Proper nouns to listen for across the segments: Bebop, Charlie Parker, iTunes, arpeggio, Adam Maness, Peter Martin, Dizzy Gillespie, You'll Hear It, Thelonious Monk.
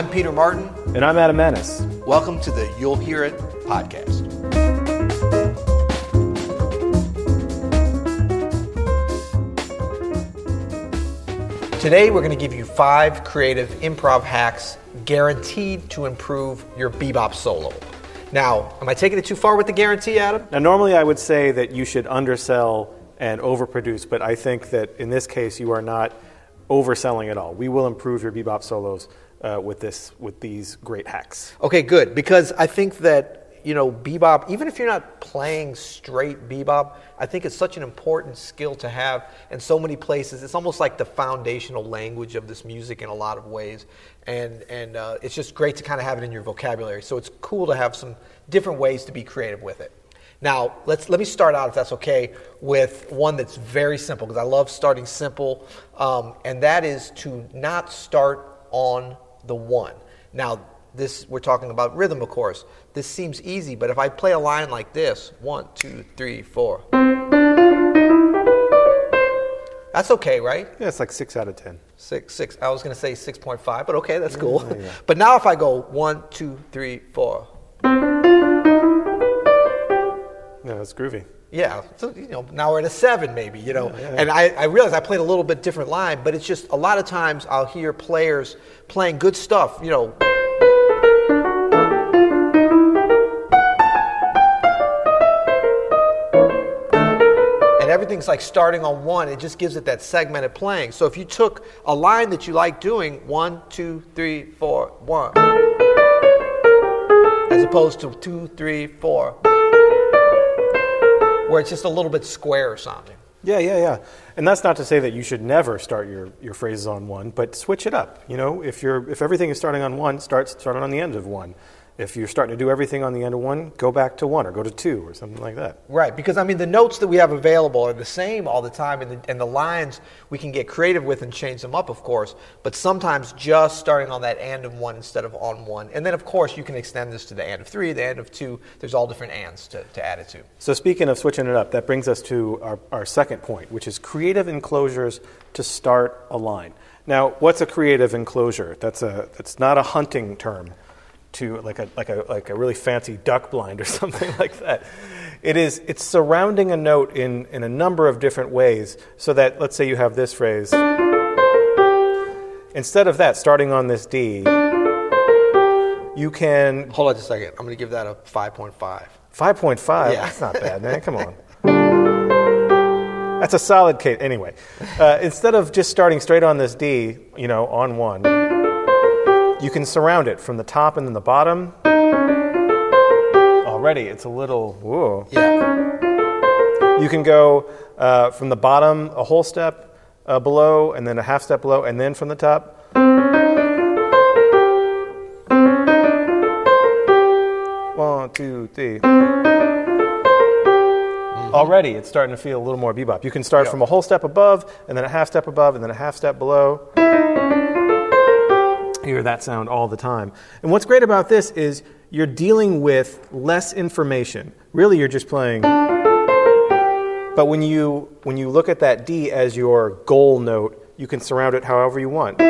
I'm Peter Martin. And I'm Adam Maness. Welcome to the You'll Hear It podcast. Today we're going to give you 5 creative improv hacks guaranteed to improve your bebop solo. Now, am I taking it too far with the guarantee, Adam? Now, normally I would say that you should undersell and overproduce, but I think that in this case you are not overselling at all. We will improve your bebop solos with these great hacks. Okay, good, because I think that, bebop, even if you're not playing straight bebop, I think it's such an important skill to have in so many places. It's almost like the foundational language of this music in a lot of ways, and it's just great to kind of have it in your vocabulary. So it's cool to have some different ways to be creative with it. Now, let me start out, if that's okay, with one that's very simple, because I love starting simple, and that is to not start on the one. Now, this, we're talking about rhythm, of course. This seems easy, but if I play a line like this, 1, 2, 3, 4. That's okay, right? Yeah, it's like 6 out of 10. Six. I was going to say 6.5, but okay, that's cool. Yeah. But now if I go 1, 2, 3, 4. Yeah, that's groovy. Yeah, so, now we're at a 7 maybe, Yeah. And I realize I played a little bit different line, but it's just a lot of times I'll hear players playing good stuff, And everything's like starting on 1, it just gives it that segmented playing. So if you took a line that you like doing, 1, 2, 3, 4, 1, as opposed to 2, 3, 4. Where it's just a little bit square or something. Yeah. And that's not to say that you should never start your phrases on 1, but switch it up. If everything is starting on 1, start on the end of 1. If you're starting to do everything on the end of 1, go back to 1 or go to 2 or something like that. Right, because the notes that we have available are the same all the time, and the lines we can get creative with and change them up, of course, but sometimes just starting on that end of 1 instead of on 1. And then, of course, you can extend this to the end of 3, the end of 2. There's all different ands to add it to. So speaking of switching it up, that brings us to our second point, which is creative enclosures to start a line. Now, what's a creative enclosure? That's not a hunting term. To like a really fancy duck blind or something like that. It's surrounding a note in a number of different ways, so that, let's say you have this phrase. Instead of that, starting on this D, you can... Hold on just a second. I'm going to give that a 5.5. 5.5? Yeah. That's not bad, man. Come on. That's a solid case. Anyway, instead of just starting straight on this D, on 1, you can surround it from the top and then the bottom. Already, it's a little, whoa. Yeah. You can go from the bottom a whole step below, and then a half step below, and then from the top. One, two, three. Mm-hmm. Already, it's starting to feel a little more bebop. You can start from a whole step above, and then a half step above, and then a half step below. Hear that sound all the time. And what's great about this is you're dealing with less information. Really, you're just playing. But when you look at that D as your goal note, you can surround it however you want.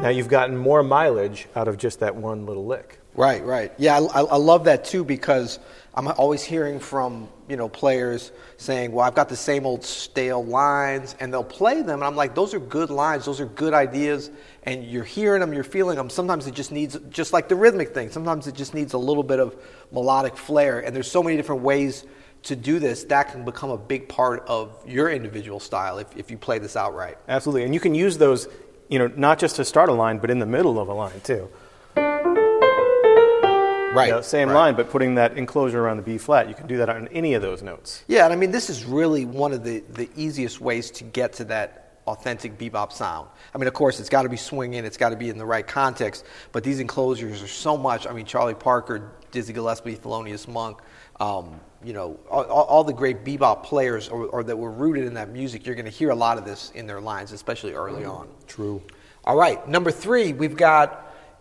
Now you've gotten more mileage out of just that one little lick. Right. Yeah, I love that too, because I'm always hearing from, players saying, well, I've got the same old stale lines, and they'll play them, and I'm like, those are good lines, those are good ideas, and you're hearing them, you're feeling them. Sometimes it just needs, just like the rhythmic thing, sometimes it just needs a little bit of melodic flair, and there's so many different ways to do this, that can become a big part of your individual style if you play this out right. Absolutely, and you can use those, not just to start a line, but in the middle of a line, too. Right. Same line, but putting that enclosure around the B flat, you can do that on any of those notes. Yeah, and this is really one of the easiest ways to get to that authentic bebop sound. Of course, it's got to be swinging, it's got to be in the right context, but these enclosures are so much. Charlie Parker, Dizzy Gillespie, Thelonious Monk, all the great bebop players or that were rooted in that music, you're going to hear a lot of this in their lines, especially early on. True. All right, number 3, we've got...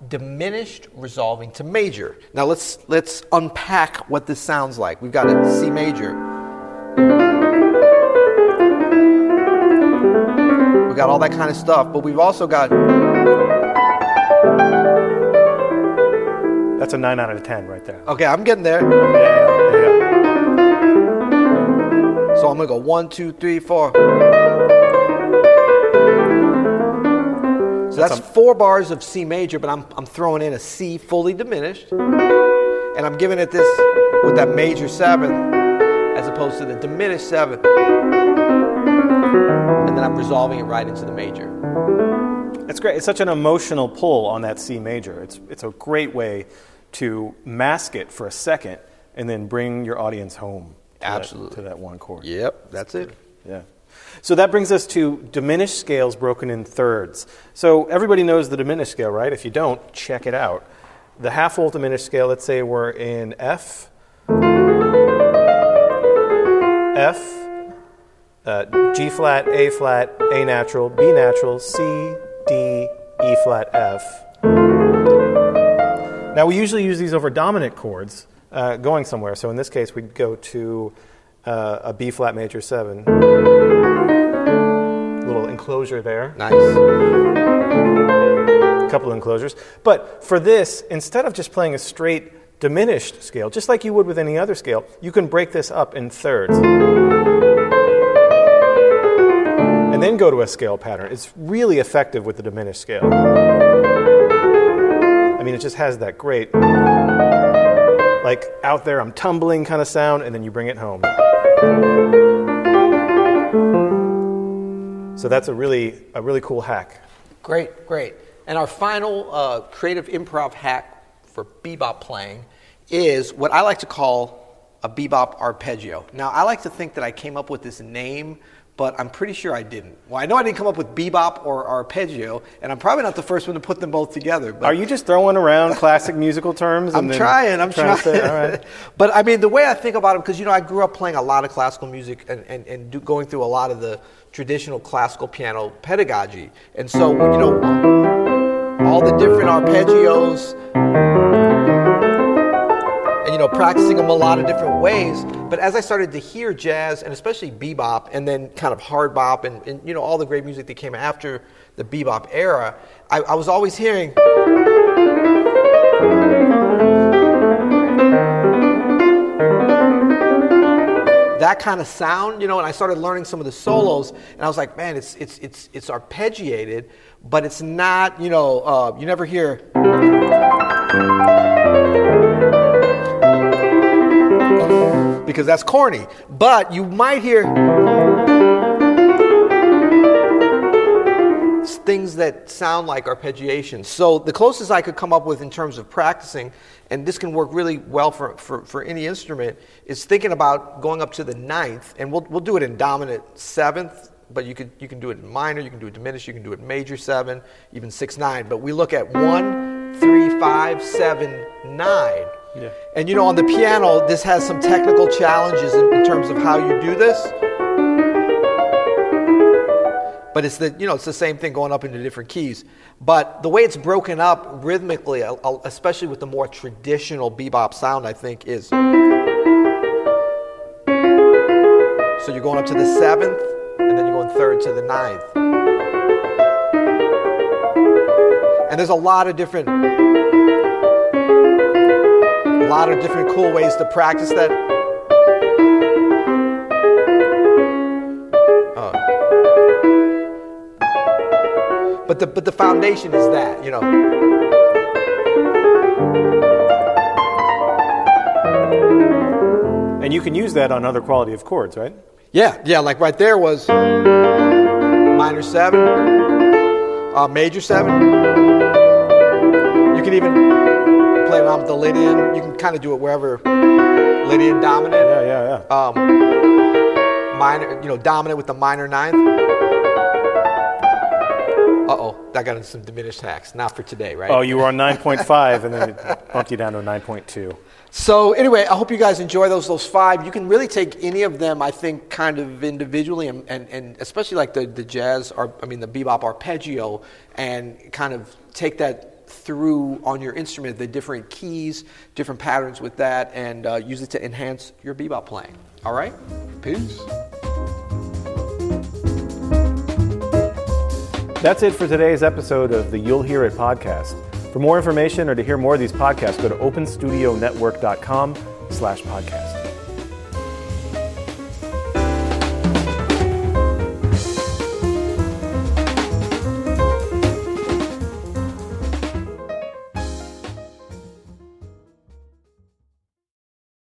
diminished resolving to major. Now let's unpack what this sounds like. We've got a C major. We've got all that kind of stuff, but we've also got That's a 9 out of 10 right there. Okay, I'm getting there. Yeah. So I'm going to go 1, 2, 3, 4. So that's 4 bars of C major, but I'm throwing in a C fully diminished. And I'm giving it this with that major 7 as opposed to the diminished 7. And then I'm resolving it right into the major. It's great. It's such an emotional pull on that C major. It's a great way to mask it for a second and then bring your audience home to that one chord. Yep, that's it. Yeah. So that brings us to diminished scales broken in thirds. So everybody knows the diminished scale, right? If you don't, check it out. The half whole diminished scale, let's say we're in F, G flat, A flat, A natural, B natural, C, D, E flat, F. Now we usually use these over dominant chords going somewhere. So in this case, we'd go to a B flat major 7. Little enclosure there. Nice. A couple enclosures. But for this, instead of just playing a straight diminished scale, just like you would with any other scale, you can break this up in thirds. And then go to a scale pattern. It's really effective with the diminished scale. I mean, it just has that great, like, out there I'm tumbling kind of sound, and then you bring it home. So that's a really cool hack. Great, great. And our final creative improv hack for bebop playing is what I like to call a bebop arpeggio. Now, I like to think that I came up with this name, but I'm pretty sure I didn't. Well, I know I didn't come up with bebop or arpeggio, and I'm probably not the first one to put them both together. But are you just throwing around classic musical terms? I'm trying. To say, all right. But I mean, the way I think about it, because you know, I grew up playing a lot of classical music and going through a lot of the traditional classical piano pedagogy, and so you know, all the different arpeggios. You know, practicing them a lot of different ways. But as I started to hear jazz, and especially bebop, and then kind of hard bop, and you know, all the great music that came after the bebop era, I was always hearing, that kind of sound, you know, and I started learning some of the solos, and I was like, man, it's arpeggiated, but it's not, you know, you never hear. Because that's corny, but you might hear things that sound like arpeggiation. So the closest I could come up with in terms of practicing, and this can work really well for any instrument, is thinking about going up to the ninth, and we'll do it in dominant seventh, but you can do it in minor, you can do it diminished, you can do it major 7, even 6/9. But we look at 1, 3, 5, 7, 9. Yeah. And you know, on the piano, this has some technical challenges in terms of how you do this. But it's the, you know, it's the same thing going up into different keys. But the way it's broken up rhythmically, especially with the more traditional bebop sound, I think, is so you're going up to the 7th, and then you're going third to the 9th. And there's a lot of different cool ways to practice that. But the foundation is that, you know. And you can use that on other quality of chords, right? Yeah, like right there was minor 7, major 7. You can even with the lid in, you can kind of do it wherever. Lid in dominant. Yeah. Minor, you know, dominant with the minor 9th. That got into some diminished hacks. Not for today, right? Oh, you were on 9.5, and then it bumped you down to 9.2. So anyway, I hope you guys enjoy those 5. You can really take any of them, I think, kind of individually, and especially like the bebop arpeggio, and kind of take that through on your instrument, the different keys, different patterns with that, and use it to enhance your bebop playing. All right? Peace. That's it for today's episode of the You'll Hear It podcast. For more information or to hear more of these podcasts, go to openstudionetwork.com/podcast.